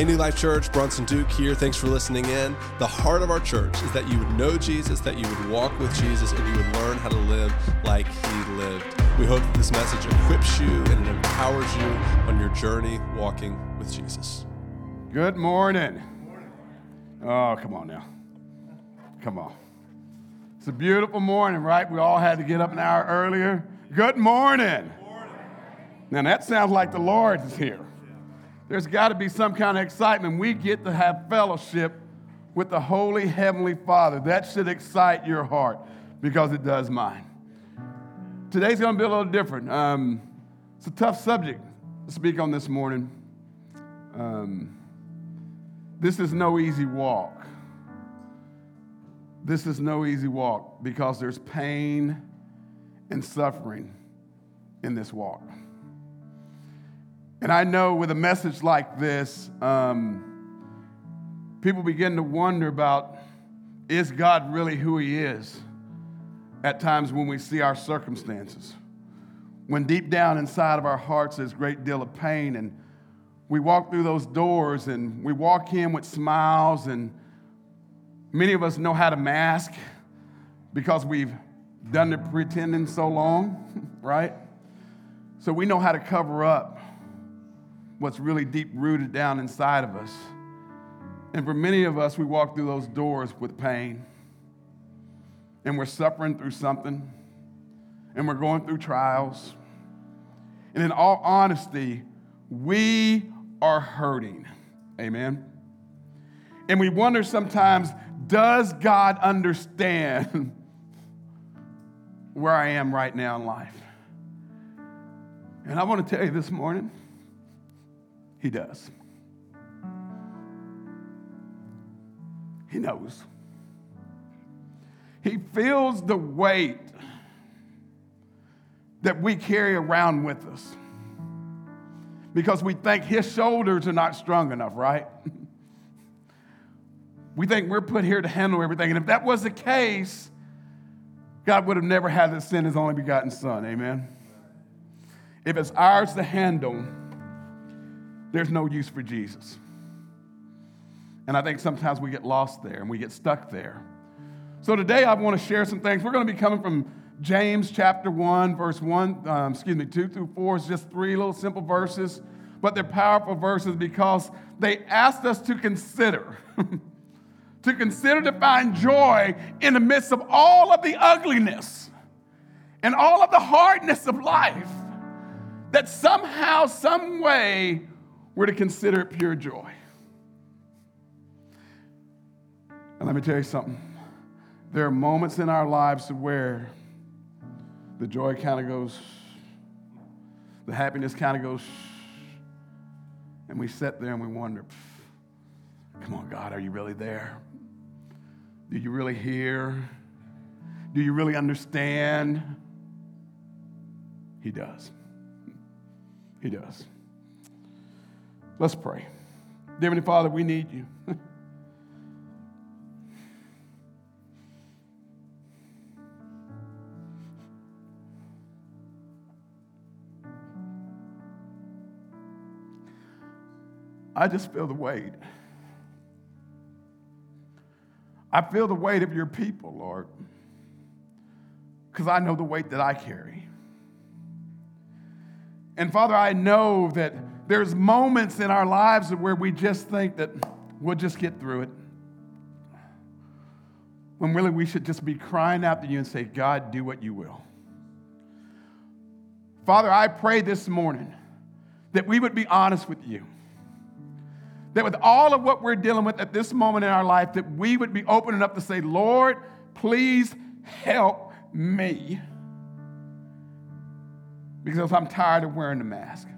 Hey, New Life Church, Bronson Duke here. Thanks for listening in. The heart of our church is that you would know Jesus, that you would walk with Jesus, and you would learn how to live like he lived. We hope that this message equips you and it empowers you on your journey walking with Jesus. Good morning. Oh, come on now. Come on. It's a beautiful morning, right? We all had to get up an hour earlier. Good morning. Now, that sounds like the Lord is here. There's got to be some kind of excitement. We get to have fellowship with the Holy Heavenly Father. That should excite your heart because it does mine. Today's going to be a little different. It's a tough subject to speak on this morning. This is no easy walk. This is no easy walk because there's pain and suffering in this walk. And I know with a message like this, people begin to wonder about, is God really who he is? At times when we see our circumstances, when deep down inside of our hearts there's a great deal of pain, and we walk through those doors and we walk in with smiles, and many of us know how to mask because we've done the pretending so long, right? So we know how to cover up what's really deep-rooted down inside of us. And for many of us, we walk through those doors with pain. And we're suffering through something, and we're going through trials. And in all honesty, we are hurting. Amen. And we wonder sometimes, does God understand where I am right now in life? And I want to tell you this morning, he does. He knows. He feels the weight that we carry around with us because we think his shoulders are not strong enough, right? We think we're put here to handle everything. And if that was the case, God would have never had to send his only begotten son, amen? If it's ours to handle, there's no use for Jesus. And I think sometimes we get lost there and we get stuck there. So today I want to share some things. We're going to be coming from James chapter 1, verse 2 through 4. It's just three little simple verses, but they're powerful verses because they asked us to consider, to find joy in the midst of all of the ugliness and all of the hardness of life, that somehow, some way, we're to consider it pure joy. And let me tell you something. There are moments in our lives where the joy kind of goes, the happiness kind of goes, and we sit there and we wonder, come on, God, are you really there? Do you really hear? Do you really understand? He does. He does. Let's pray. Dear Heavenly Father, we need you. I just feel the weight. I feel the weight of your people, Lord, because I know the weight that I carry. And Father, I know that there's moments in our lives where we just think that we'll just get through it, when really we should just be crying out to you and say, God, do what you will. Father, I pray this morning that we would be honest with you, that with all of what we're dealing with at this moment in our life, that we would be opening up to say, Lord, please help me, because I'm tired of wearing the mask.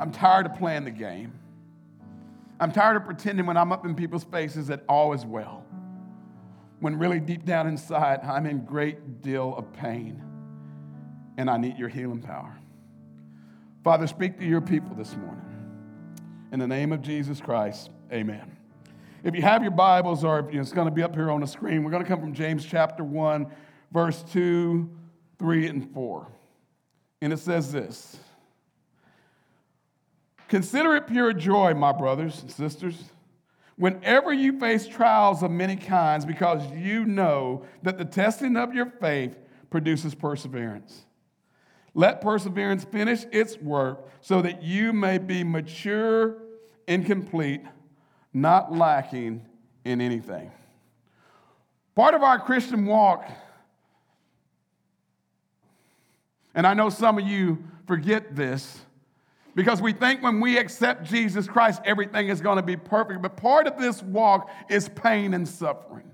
I'm tired of playing the game. I'm tired of pretending when I'm up in people's faces that all is well, when really deep down inside, I'm in a great deal of pain, and I need your healing power. Father, speak to your people this morning. In the name of Jesus Christ, amen. If you have your Bibles, or it's going to be up here on the screen, we're going to come from James chapter 1, verse 2, 3, and 4. And it says this. Consider it pure joy, my brothers and sisters, whenever you face trials of many kinds, because you know that the testing of your faith produces perseverance. Let perseverance finish its work so that you may be mature and complete, not lacking in anything. Part of our Christian walk, and I know some of you forget this, because we think when we accept Jesus Christ, everything is going to be perfect. But part of this walk is pain and suffering.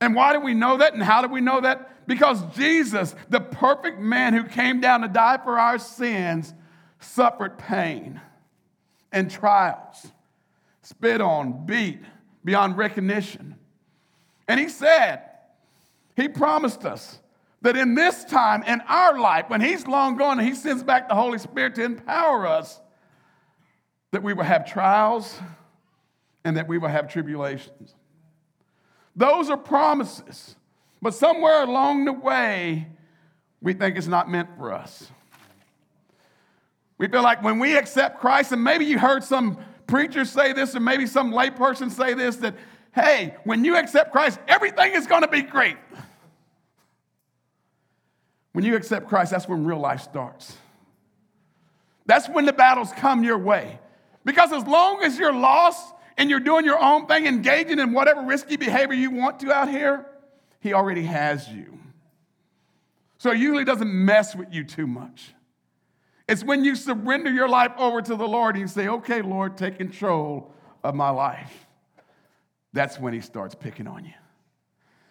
And why do we know that? And how do we know that? Because Jesus, the perfect man who came down to die for our sins, suffered pain and trials, spit on, beat, beyond recognition. And he said, he promised us, that in this time, in our life, when he's long gone and he sends back the Holy Spirit to empower us, that we will have trials and that we will have tribulations. Those are promises. But somewhere along the way, we think it's not meant for us. We feel like when we accept Christ, and maybe you heard some preacher say this, or maybe some layperson say this, that, hey, when you accept Christ, everything is going to be great. When you accept Christ, that's when real life starts. That's when the battles come your way. Because as long as you're lost and you're doing your own thing, engaging in whatever risky behavior you want to out here, he already has you. So he usually doesn't mess with you too much. It's when you surrender your life over to the Lord and you say, okay, Lord, take control of my life. That's when he starts picking on you.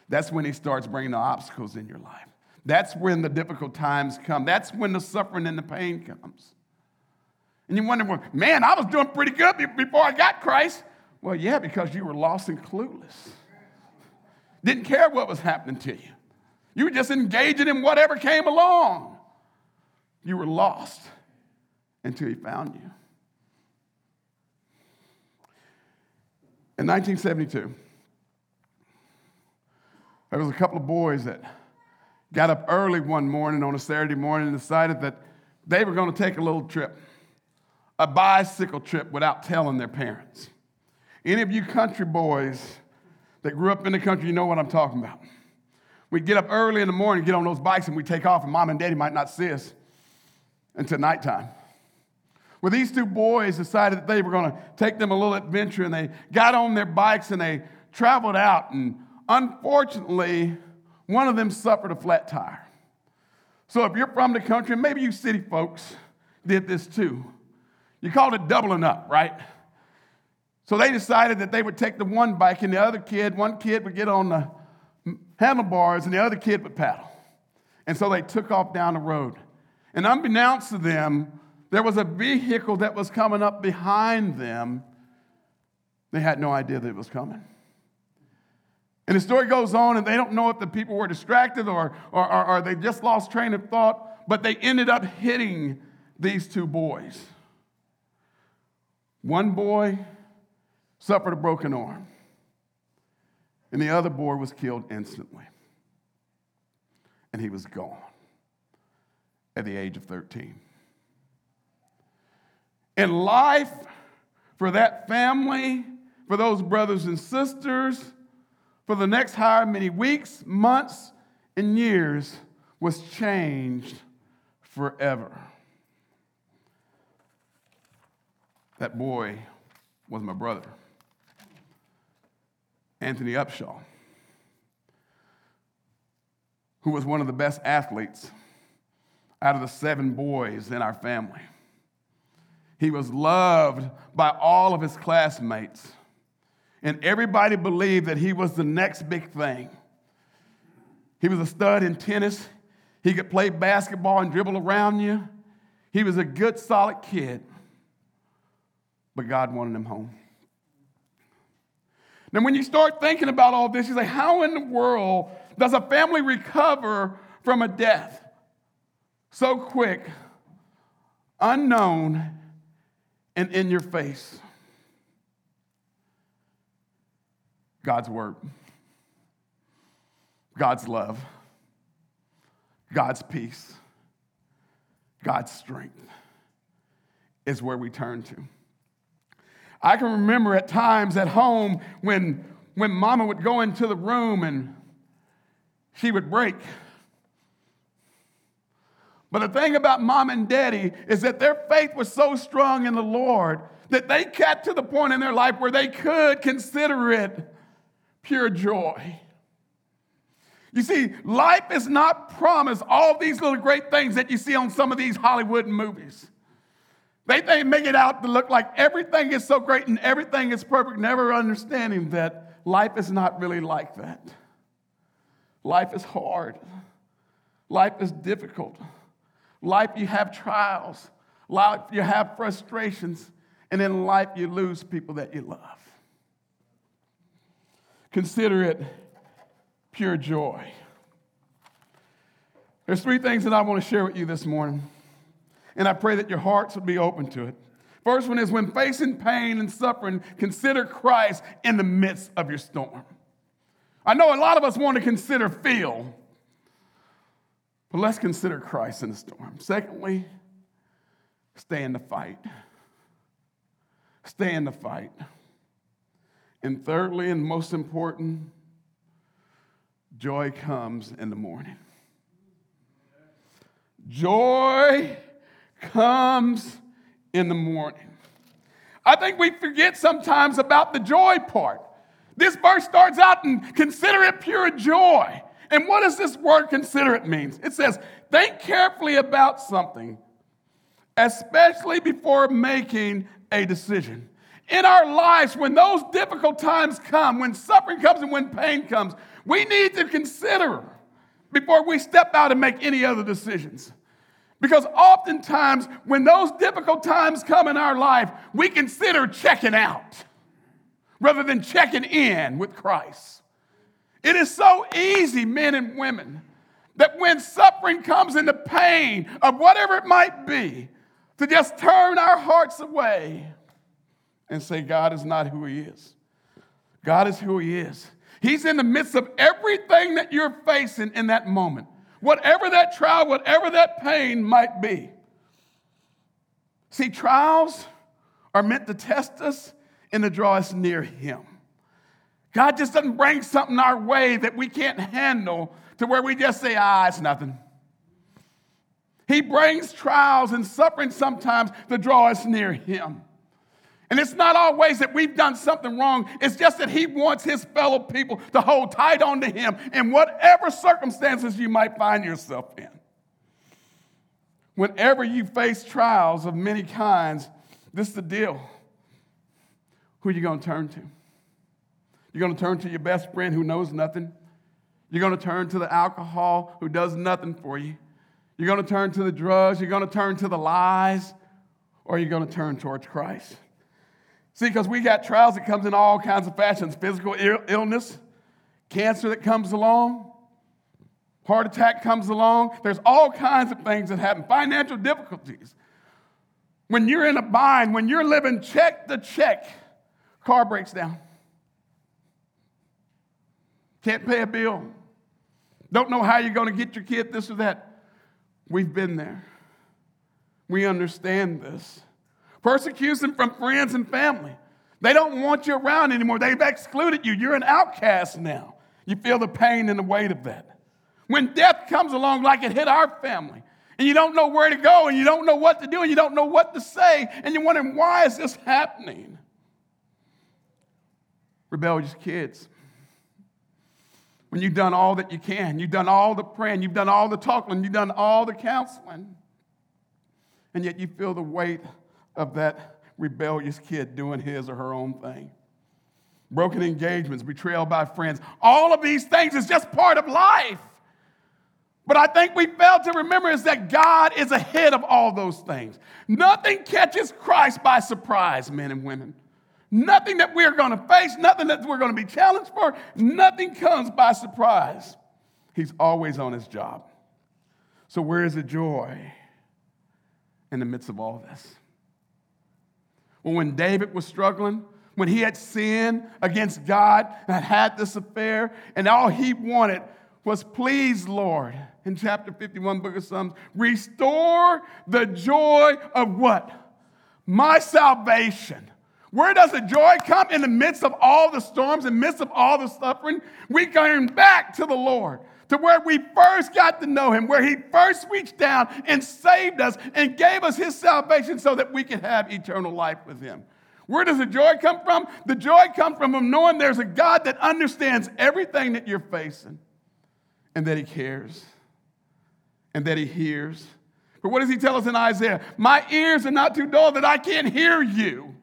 That's when he starts bringing the obstacles in your life. That's when the difficult times come. That's when the suffering and the pain comes. And you wonder, well, man, I was doing pretty good before I got Christ. Well, yeah, because you were lost and clueless. Didn't care what was happening to you. You were just engaging in whatever came along. You were lost until he found you. In 1972, there was a couple of boys that got up early one morning on a Saturday morning and decided that they were going to take a little trip, a bicycle trip without telling their parents. Any of you country boys that grew up in the country, you know what I'm talking about. We'd get up early in the morning, get on those bikes, and we'd take off, and Mom and Daddy might not see us until nighttime. Well, these two boys decided that they were going to take them a little adventure, and they got on their bikes, and they traveled out, and unfortunately, one of them suffered a flat tire. So if you're from the country, maybe you city folks did this too. You called it doubling up, right? So they decided that they would take the one bike and the other kid, one kid would get on the handlebars and the other kid would paddle. And so they took off down the road. And unbeknownst to them, there was a vehicle that was coming up behind them. They had no idea that it was coming. And the story goes on, and they don't know if the people were distracted or they just lost train of thought, but they ended up hitting these two boys. One boy suffered a broken arm, and the other boy was killed instantly. And he was gone at the age of 13. And life for that family, for those brothers and sisters, for the next how many weeks, months, and years was changed forever. That boy was my brother, Anthony Upshaw, who was one of the best athletes out of the 7 boys in our family. He was loved by all of his classmates. And everybody believed that he was the next big thing. He was a stud in tennis. He could play basketball and dribble around you. He was a good, solid kid. But God wanted him home. Now, when you start thinking about all this, you say, how in the world does a family recover from a death so quick, unknown, and in your face? God's word, God's love, God's peace, God's strength. is where we turn to. I can remember at times at home when Mama would go into the room and she would break. But the thing about Mom and Daddy is that their faith was so strong in the Lord that they got to the point in their life where they could consider it pure joy. You see, life is not promised all these little great things that you see on some of these Hollywood movies. They make it out to look like everything is so great and everything is perfect, never understanding that life is not really like that. Life is hard. Life is difficult. Life, you have trials. Life, you have frustrations. And in life, you lose people that you love. Consider it pure joy. There's three things that I want to share with you this morning, and I pray that your hearts would be open to it. First one is, when facing pain and suffering, consider Christ in the midst of your storm. I know a lot of us want to consider feel, but let's consider Christ in the storm. Secondly, stay in the fight. Stay in the fight. And thirdly, and most important, joy comes in the morning. Joy comes in the morning. I think we forget sometimes about the joy part. This verse starts out and consider it pure joy. And what does this word consider it means? It says, think carefully about something, especially before making a decision. In our lives, when those difficult times come, when suffering comes and when pain comes, we need to consider before we step out and make any other decisions. Because oftentimes, when those difficult times come in our life, we consider checking out rather than checking in with Christ. It is so easy, men and women, that when suffering comes and the pain of whatever it might be, to just turn our hearts away and say, God is not who he is. God is who he is. He's in the midst of everything that you're facing in that moment. Whatever that trial, whatever that pain might be. See, trials are meant to test us and to draw us near him. God just doesn't bring something our way that we can't handle to where we just say, it's nothing. He brings trials and suffering sometimes to draw us near him. And it's not always that we've done something wrong. It's just that he wants his fellow people to hold tight on to him in whatever circumstances you might find yourself in. Whenever you face trials of many kinds, this is the deal. Who are you going to turn to? You're going to turn to your best friend who knows nothing. You're going to turn to the alcohol who does nothing for you. You're going to turn to the drugs. You're going to turn to the lies. Or you're going to turn towards Christ. See, because we got trials that comes in all kinds of fashions. Physical illness, cancer that comes along, heart attack comes along. There's all kinds of things that happen. Financial difficulties. When you're in a bind, when you're living check to check, car breaks down. Can't pay a bill. Don't know how you're going to get your kid this or that. We've been there. We understand this. Persecution from friends and family. They don't want you around anymore. They've excluded you. You're an outcast now. You feel the pain and the weight of that. When death comes along like it hit our family, and you don't know where to go, and you don't know what to do, and you don't know what to say, and you're wondering, why is this happening? Rebellious kids. When you've done all that you can, you've done all the praying, you've done all the talking, you've done all the counseling, and yet you feel the weight of that rebellious kid doing his or her own thing. Broken engagements, betrayal by friends. All of these things is just part of life. But I think we fail to remember is that God is ahead of all those things. Nothing catches Christ by surprise, men and women. Nothing that we're going to face, nothing that we're going to be challenged for, nothing comes by surprise. He's always on his job. So where is the joy in the midst of all this? When David was struggling, when he had sinned against God and had this affair, and all he wanted was, please, Lord, in chapter 51, book of Psalms, restore the joy of what? my salvation. Where does the joy come? In the midst of all the storms, in the midst of all the suffering, we come back to the Lord, to where we first got to know him, where he first reached down and saved us and gave us his salvation so that we could have eternal life with him. Where does the joy come from? The joy comes from him knowing there's a God that understands everything that you're facing, and that he cares, and that he hears. But what does he tell us in Isaiah? My ears are not too dull that I can't hear you.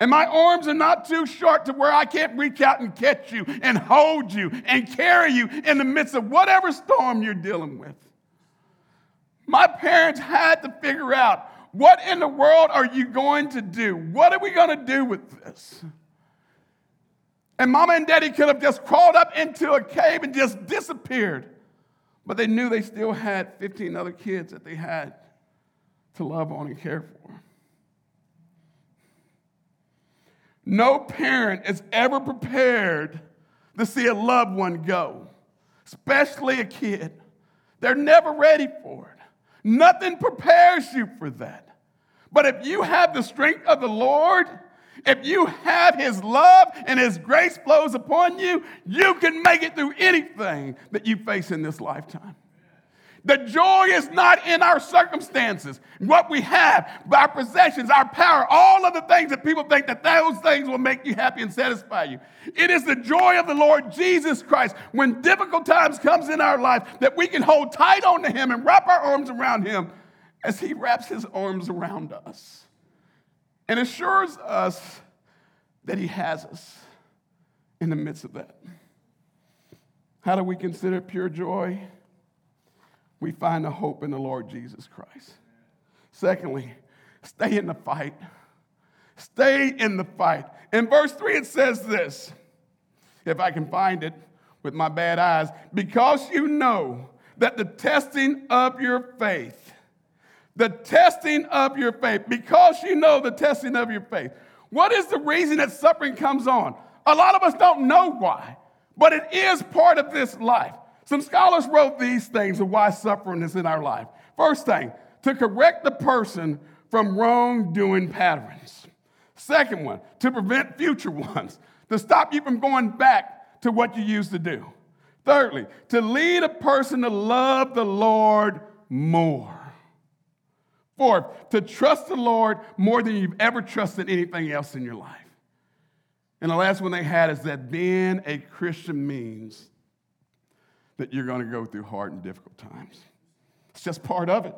And my arms are not too short to where I can't reach out and catch you and hold you and carry you in the midst of whatever storm you're dealing with. My parents had to figure out, what in the world are you going to do? What are we going to do with this? And Mama and Daddy could have just crawled up into a cave and just disappeared. But they knew they still had 15 other kids that they had to love on and care for. No parent is ever prepared to see a loved one go, especially a kid. They're never ready for it. Nothing prepares you for that. But if you have the strength of the Lord, if you have his love and his grace flows upon you, you can make it through anything that you face in this lifetime. The joy is not in our circumstances, what we have, our possessions, our power, all of the things that people think that those things will make you happy and satisfy you. It is the joy of the Lord Jesus Christ when difficult times comes in our life that we can hold tight on to him and wrap our arms around him as he wraps his arms around us and assures us that he has us in the midst of that. How do we consider pure joy? We find a hope in the Lord Jesus Christ. Secondly, stay in the fight. Stay in the fight. In verse 3, it says this, if I can find it with my bad eyes, because you know that the testing of your faith, because you know the testing of your faith. What is the reason that suffering comes on? A lot of us don't know why, but it is part of this life. Some scholars wrote these things of why suffering is in our life. First thing, to correct the person from wrongdoing patterns. Second one, to prevent future ones, to stop you from going back to what you used to do. Thirdly, to lead a person to love the Lord more. Fourth, to trust the Lord more than you've ever trusted anything else in your life. And the last one they had is that being a Christian means that you're going to go through hard and difficult times. It's just part of it.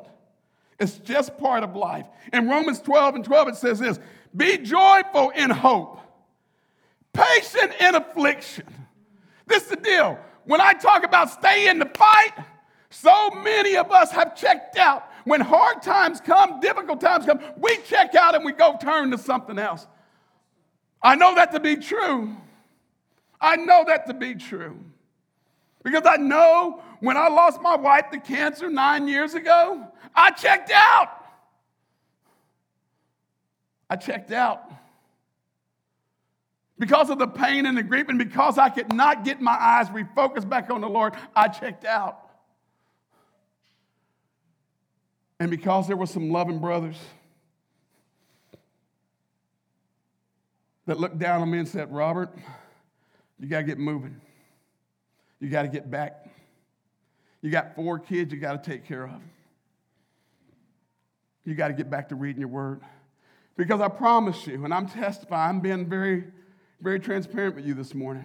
It's just part of life. In Romans 12:12, it says this, be joyful in hope, patient in affliction. This is the deal. When I talk about stay in the fight, so many of us have checked out. When hard times come, difficult times come, we check out and we go turn to something else. I know that to be true. Because I know when I lost my wife to cancer 9 years ago, I checked out. Because of the pain and the grief and because I could not get my eyes refocused back on the Lord, I checked out. And because there were some loving brothers that looked down on me and said, Robert, you got to get moving. You got to get back. You got 4 kids you got to take care of. You got to get back to reading your word. Because I promise you, and I'm testifying, I'm being very, very transparent with you this morning.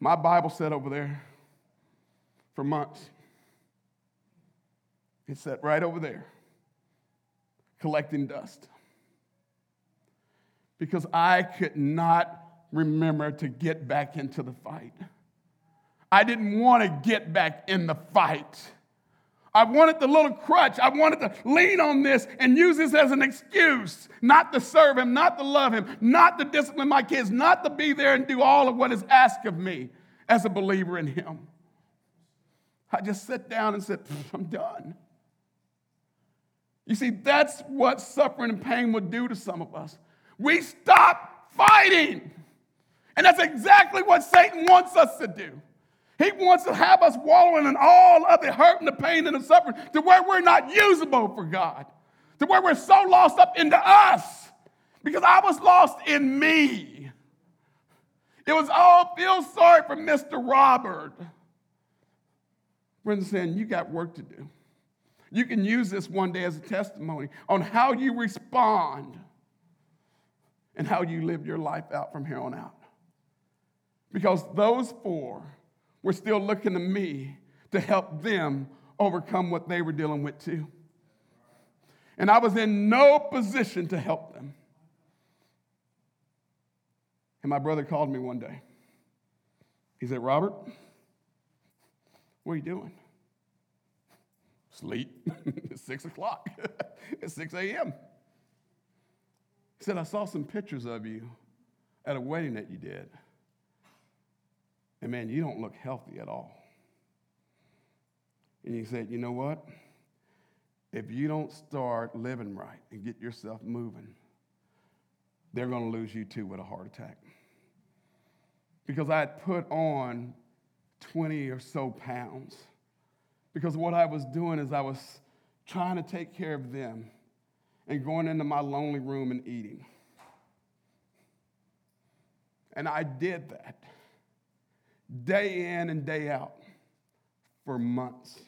My Bible sat over there for months. It sat right over there, collecting dust. Because I could not remember to get back into the fight. I didn't want to get back in the fight. I wanted the little crutch. I wanted to lean on this and use this as an excuse not to serve him, not to love him, not to discipline my kids, not to be there and do all of what is asked of me as a believer in him. I just sat down and said, I'm done. You see, that's what suffering and pain will do to some of us. We stop fighting. And that's exactly what Satan wants us to do. He wants to have us wallowing in all of the hurt and the pain and the suffering to where we're not usable for God, to where we're so lost up into us, because I was lost in me. It was all feel sorry for Mr. Robert. We're saying, you got work to do. You can use this one day as a testimony on how you respond and how you live your life out from here on out. Because those four were still looking to me to help them overcome what they were dealing with too. And I was in no position to help them. And my brother called me one day. He said, Robert, what are you doing? Sleep. It's 6 o'clock. It's 6 a.m. He said, I saw some pictures of you at a wedding that you did. And man, you don't look healthy at all. And he said, you know what? If you don't start living right and get yourself moving, they're going to lose you too with a heart attack. Because I had put on 20 or so pounds. Because what I was doing is I was trying to take care of them and going into my lonely room and eating. And I did that day in and day out for months.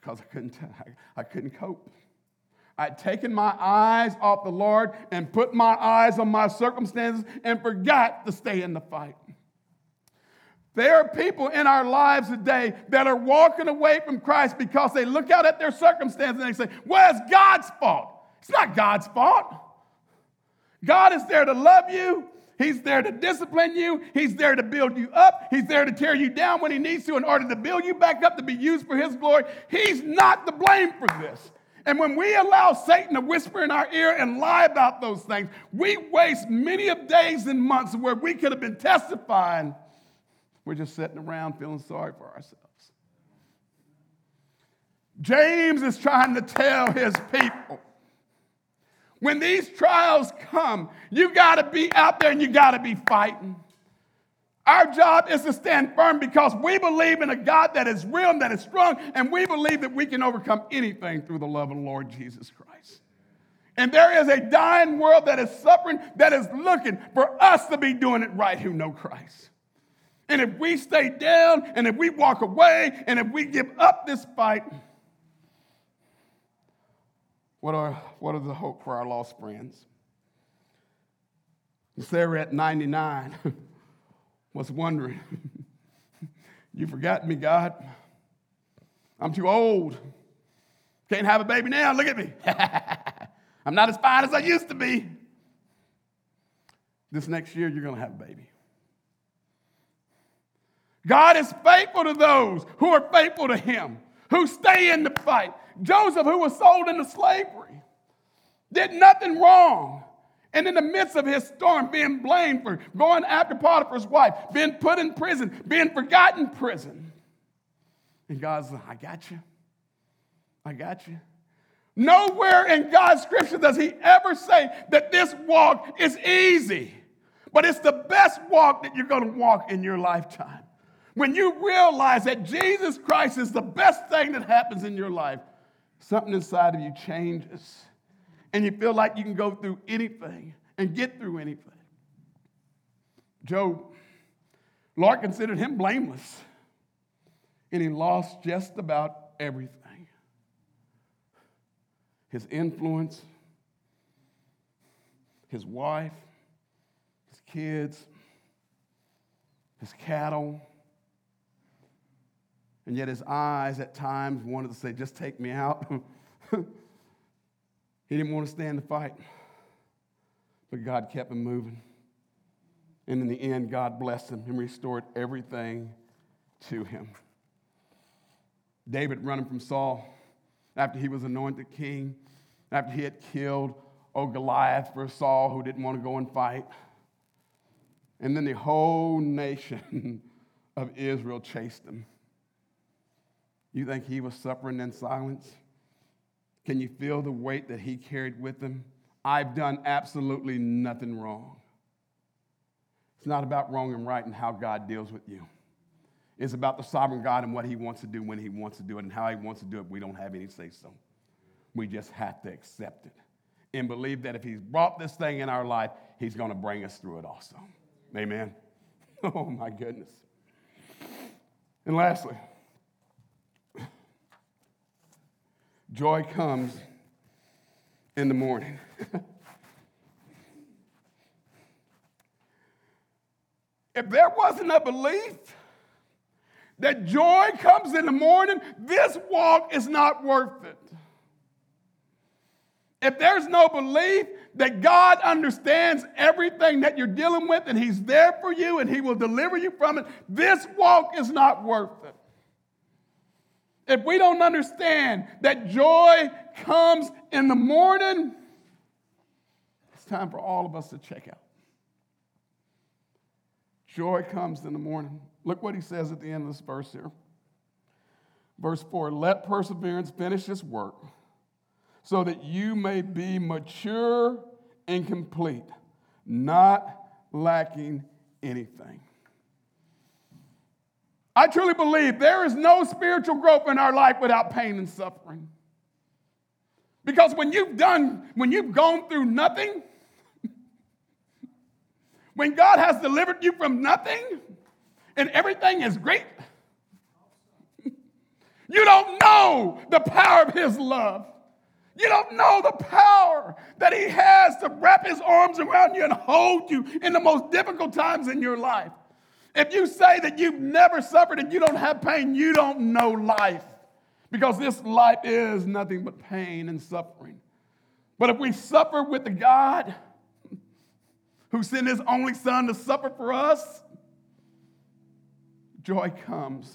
Because I couldn't cope. I'd taken my eyes off the Lord and put my eyes on my circumstances and forgot to stay in the fight. There are people in our lives today that are walking away from Christ because they look out at their circumstances and they say, well, it's God's fault. It's not God's fault. God is there to love you. He's there to discipline you. He's there to build you up. He's there to tear you down when he needs to in order to build you back up to be used for his glory. He's not to blame for this. And when we allow Satan to whisper in our ear and lie about those things, we waste many of days and months where we could have been testifying. We're just sitting around feeling sorry for ourselves. James is trying to tell his people, when these trials come, you got to be out there and you got to be fighting. Our job is to stand firm because we believe in a God that is real and that is strong, and we believe that we can overcome anything through the love of the Lord Jesus Christ. And there is a dying world that is suffering, that is looking for us to be doing it right who know Christ. And if we stay down, and if we walk away, and if we give up this fight, what are the hope for our lost friends? Sarah at 99 was wondering, you forgot me, God. I'm too old. Can't have a baby now. Look at me. I'm not as fine as I used to be. This next year, you're going to have a baby. God is faithful to those who are faithful to him, who stay in the fight. Joseph, who was sold into slavery, did nothing wrong. And in the midst of his storm, being blamed for going after Potiphar's wife, being put in prison, being forgotten in prison. And God's like, I got you. I got you. Nowhere in God's scripture does he ever say that this walk is easy. But it's the best walk that you're going to walk in your lifetime. When you realize that Jesus Christ is the best thing that happens in your life, something inside of you changes, and you feel like you can go through anything and get through anything. Job, Lord considered him blameless, and he lost just about everything. His influence, his wife, his kids, his cattle. And yet his eyes at times wanted to say, just take me out. He didn't want to stand the fight. But God kept him moving. And in the end, God blessed him and restored everything to him. David running from Saul after he was anointed king, after he had killed Goliath for Saul, who didn't want to go and fight. And then the whole nation of Israel chased him. You think he was suffering in silence? Can you feel the weight that he carried with him? I've done absolutely nothing wrong. It's not about wrong and right and how God deals with you. is about the sovereign God and what he wants to do when he wants to do it and how he wants to do it. We don't have any say-so. We just have to accept it and believe that if he's brought this thing in our life, he's going to bring us through it also. Amen. Oh, my goodness. And lastly, joy comes in the morning. If there wasn't a belief that joy comes in the morning, this walk is not worth it. If there's no belief that God understands everything that you're dealing with and he's there for you and he will deliver you from it, this walk is not worth it. If we don't understand that joy comes in the morning, it's time for all of us to check out. Joy comes in the morning. Look what he says at the end of this verse here. Verse 4, let perseverance finish its work, so that you may be mature and complete, not lacking anything. I truly believe there is no spiritual growth in our life without pain and suffering. Because when you've gone through nothing, when God has delivered you from nothing, and everything is great, you don't know the power of his love. You don't know the power that he has to wrap his arms around you and hold you in the most difficult times in your life. If you say that you've never suffered and you don't have pain, you don't know life, because this life is nothing but pain and suffering. But if we suffer with the God who sent his only son to suffer for us, joy comes.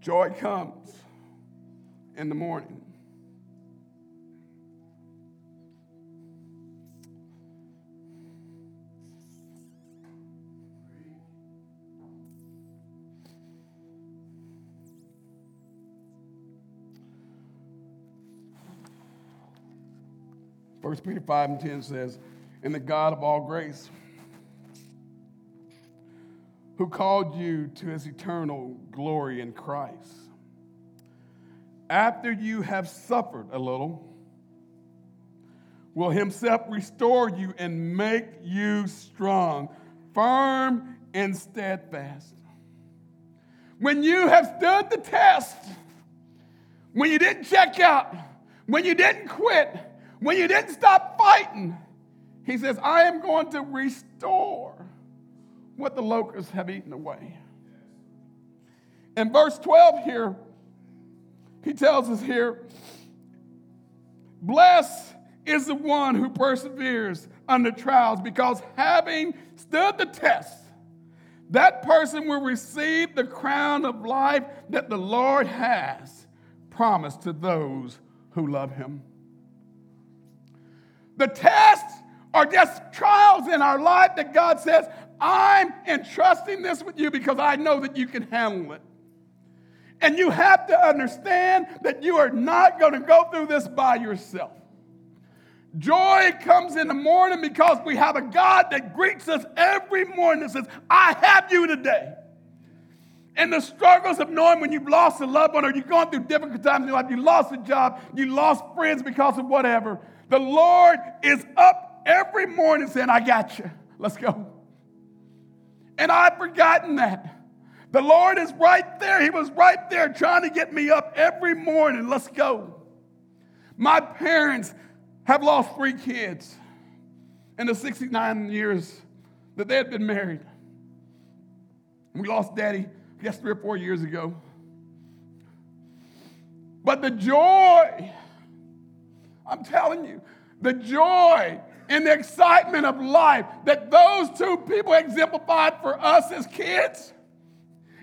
Joy comes in the morning. First Peter 5:10 says, and the God of all grace, who called you to his eternal glory in Christ, after you have suffered a little, will himself restore you and make you strong, firm, and steadfast. When you have stood the test, when you didn't check out, when you didn't quit, when you didn't stop fighting, he says, I am going to restore what the locusts have eaten away. In verse 12 here, he tells us here, blessed is the one who perseveres under trials, because having stood the test, that person will receive the crown of life that the Lord has promised to those who love him. The tests are just trials in our life that God says, I'm entrusting this with you because I know that you can handle it. And you have to understand that you are not going to go through this by yourself. Joy comes in the morning because we have a God that greets us every morning and says, I have you today. And the struggles of knowing when you've lost a loved one or you're going through difficult times in your life, you lost a job, you lost friends because of whatever, the Lord is up every morning saying, I got you. Let's go. And I've forgotten that. The Lord is right there. He was right there trying to get me up every morning. Let's go. My parents have lost 3 kids in the 69 years that they had been married. We lost Daddy, I guess, 3 or 4 years ago. But the joy, I'm telling you, the joy and the excitement of life that those 2 people exemplified for us as kids,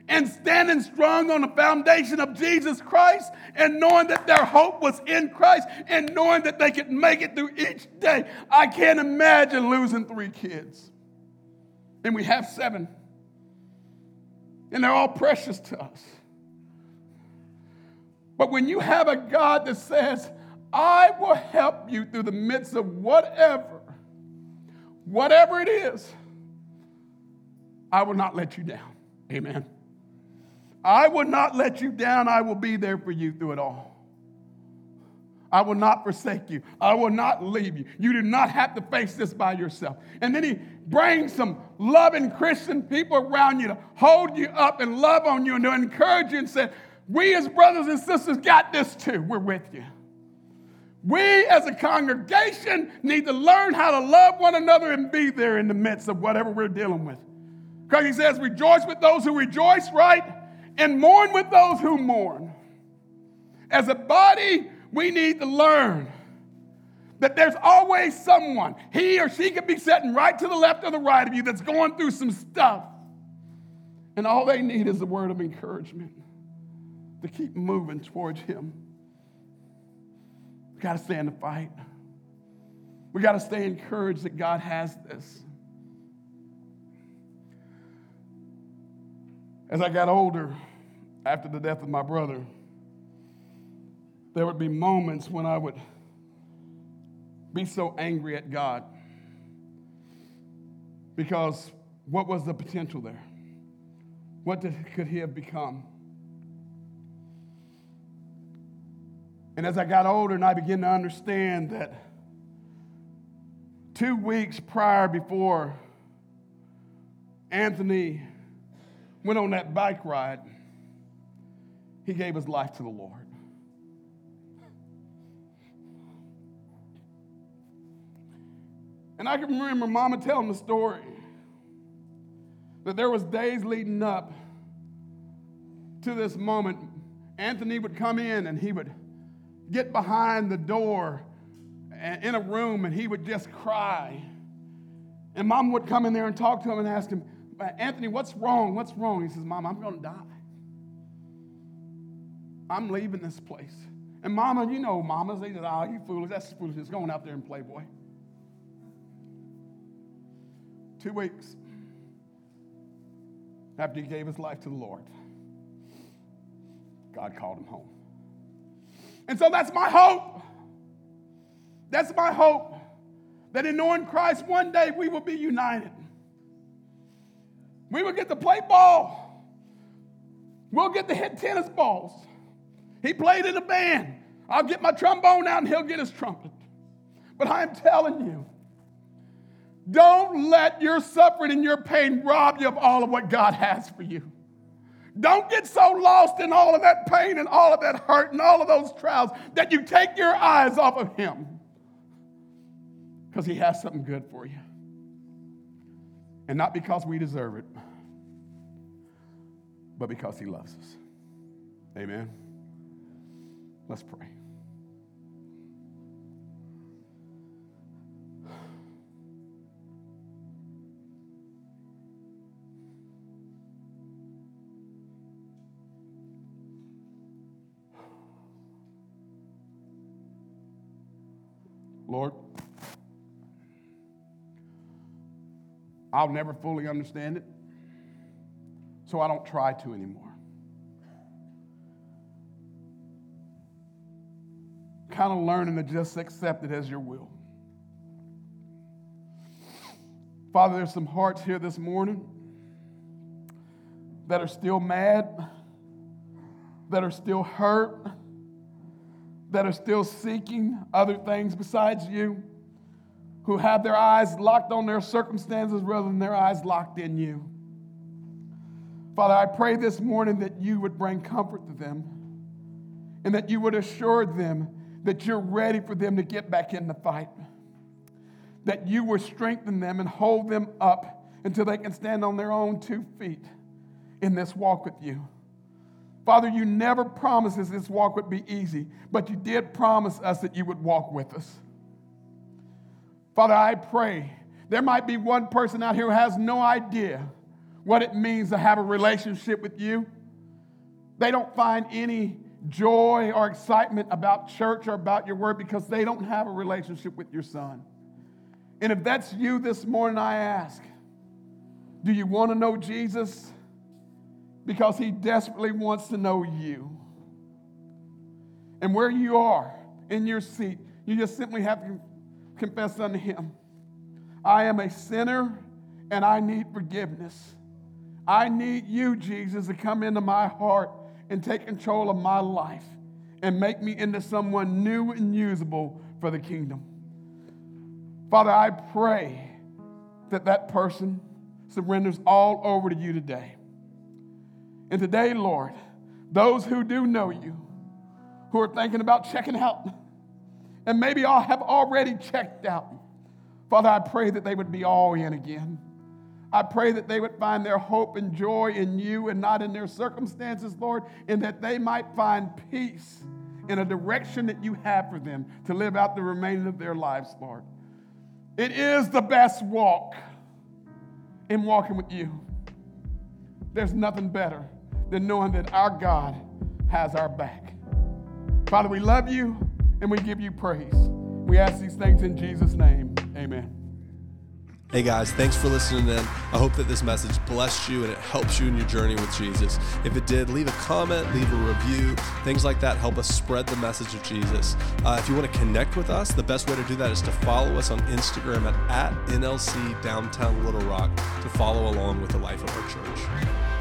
and standing strong on the foundation of Jesus Christ, and knowing that their hope was in Christ, and knowing that they could make it through each day. I can't imagine losing 3 kids. And we have 7. And they're all precious to us. But when you have a God that says, I will help you through the midst of whatever it is. I will not let you down. Amen. I will not let you down. I will be there for you through it all. I will not forsake you. I will not leave you. You do not have to face this by yourself. And then he brings some loving Christian people around you to hold you up and love on you and to encourage you and say, we as brothers and sisters got this too. We're with you. We as a congregation need to learn how to love one another and be there in the midst of whatever we're dealing with. Because he says, rejoice with those who rejoice, right? And mourn with those who mourn. As a body, we need to learn that there's always someone, he or she could be sitting right to the left or the right of you, that's going through some stuff. And all they need is a word of encouragement to keep moving towards him. We got to stay in the fight. We got to stay encouraged that God has this. As I got older, after the death of my brother, there would be moments when I would be so angry at God because what was the potential there? What could he have become? And as I got older and I began to understand that 2 weeks prior before Anthony went on that bike ride, he gave his life to the Lord. And I can remember Mama telling the story that there was days leading up to this moment. Anthony would come in and he would get behind the door in a room and he would just cry. And Mom would come in there and talk to him and ask him, Anthony, what's wrong? What's wrong? He says, Mom, I'm going to die. I'm leaving this place. And Mama, you know mamas, they said, oh, you foolish. That's foolishness. Going out there and play, boy. 2 weeks after he gave his life to the Lord, God called him home. And so that's my hope. That's my hope, that in knowing Christ one day we will be united. We will get to play ball. We'll get to hit tennis balls. He played in a band. I'll get my trombone out and he'll get his trumpet. But I'm telling you, don't let your suffering and your pain rob you of all of what God has for you. Don't get so lost in all of that pain and all of that hurt and all of those trials that you take your eyes off of him, because he has something good for you. And not because we deserve it, but because he loves us. Amen. Let's pray. Lord, I'll never fully understand it, so I don't try to anymore. Kind of learning to just accept it as your will. Father, there's some hearts here this morning that are still mad, that are still hurt, that are still seeking other things besides you, who have their eyes locked on their circumstances rather than their eyes locked in you. Father, I pray this morning that you would bring comfort to them and that you would assure them that you're ready for them to get back in the fight, that you will strengthen them and hold them up until they can stand on their own 2 feet in this walk with you. Father, you never promised us this walk would be easy, but you did promise us that you would walk with us. Father, I pray there might be one person out here who has no idea what it means to have a relationship with you. They don't find any joy or excitement about church or about your word because they don't have a relationship with your son. And if that's you this morning, I ask, do you want to know Jesus? Because he desperately wants to know you. And where you are, in your seat. You just simply have to confess unto him, I am a sinner and I need forgiveness. I need you, Jesus, to come into my heart and take control of my life and make me into someone new and usable for the kingdom. Father, I pray that that person surrenders all over to you today. And today, Lord, those who do know you, who are thinking about checking out, and maybe have already checked out, Father, I pray that they would be all in again. I pray that they would find their hope and joy in you and not in their circumstances, Lord, and that they might find peace in a direction that you have for them to live out the remainder of their lives, Lord. It is the best walk in walking with you. There's nothing better than knowing that our God has our back. Father, we love you and we give you praise. We ask these things in Jesus' name. Amen. Hey guys, thanks for listening in. I hope that this message blessed you and it helps you in your journey with Jesus. If it did, leave a comment, leave a review. Things like that help us spread the message of Jesus. If you want to connect with us, the best way to do that is to follow us on Instagram at NLC Downtown Little Rock to follow along with the life of our church.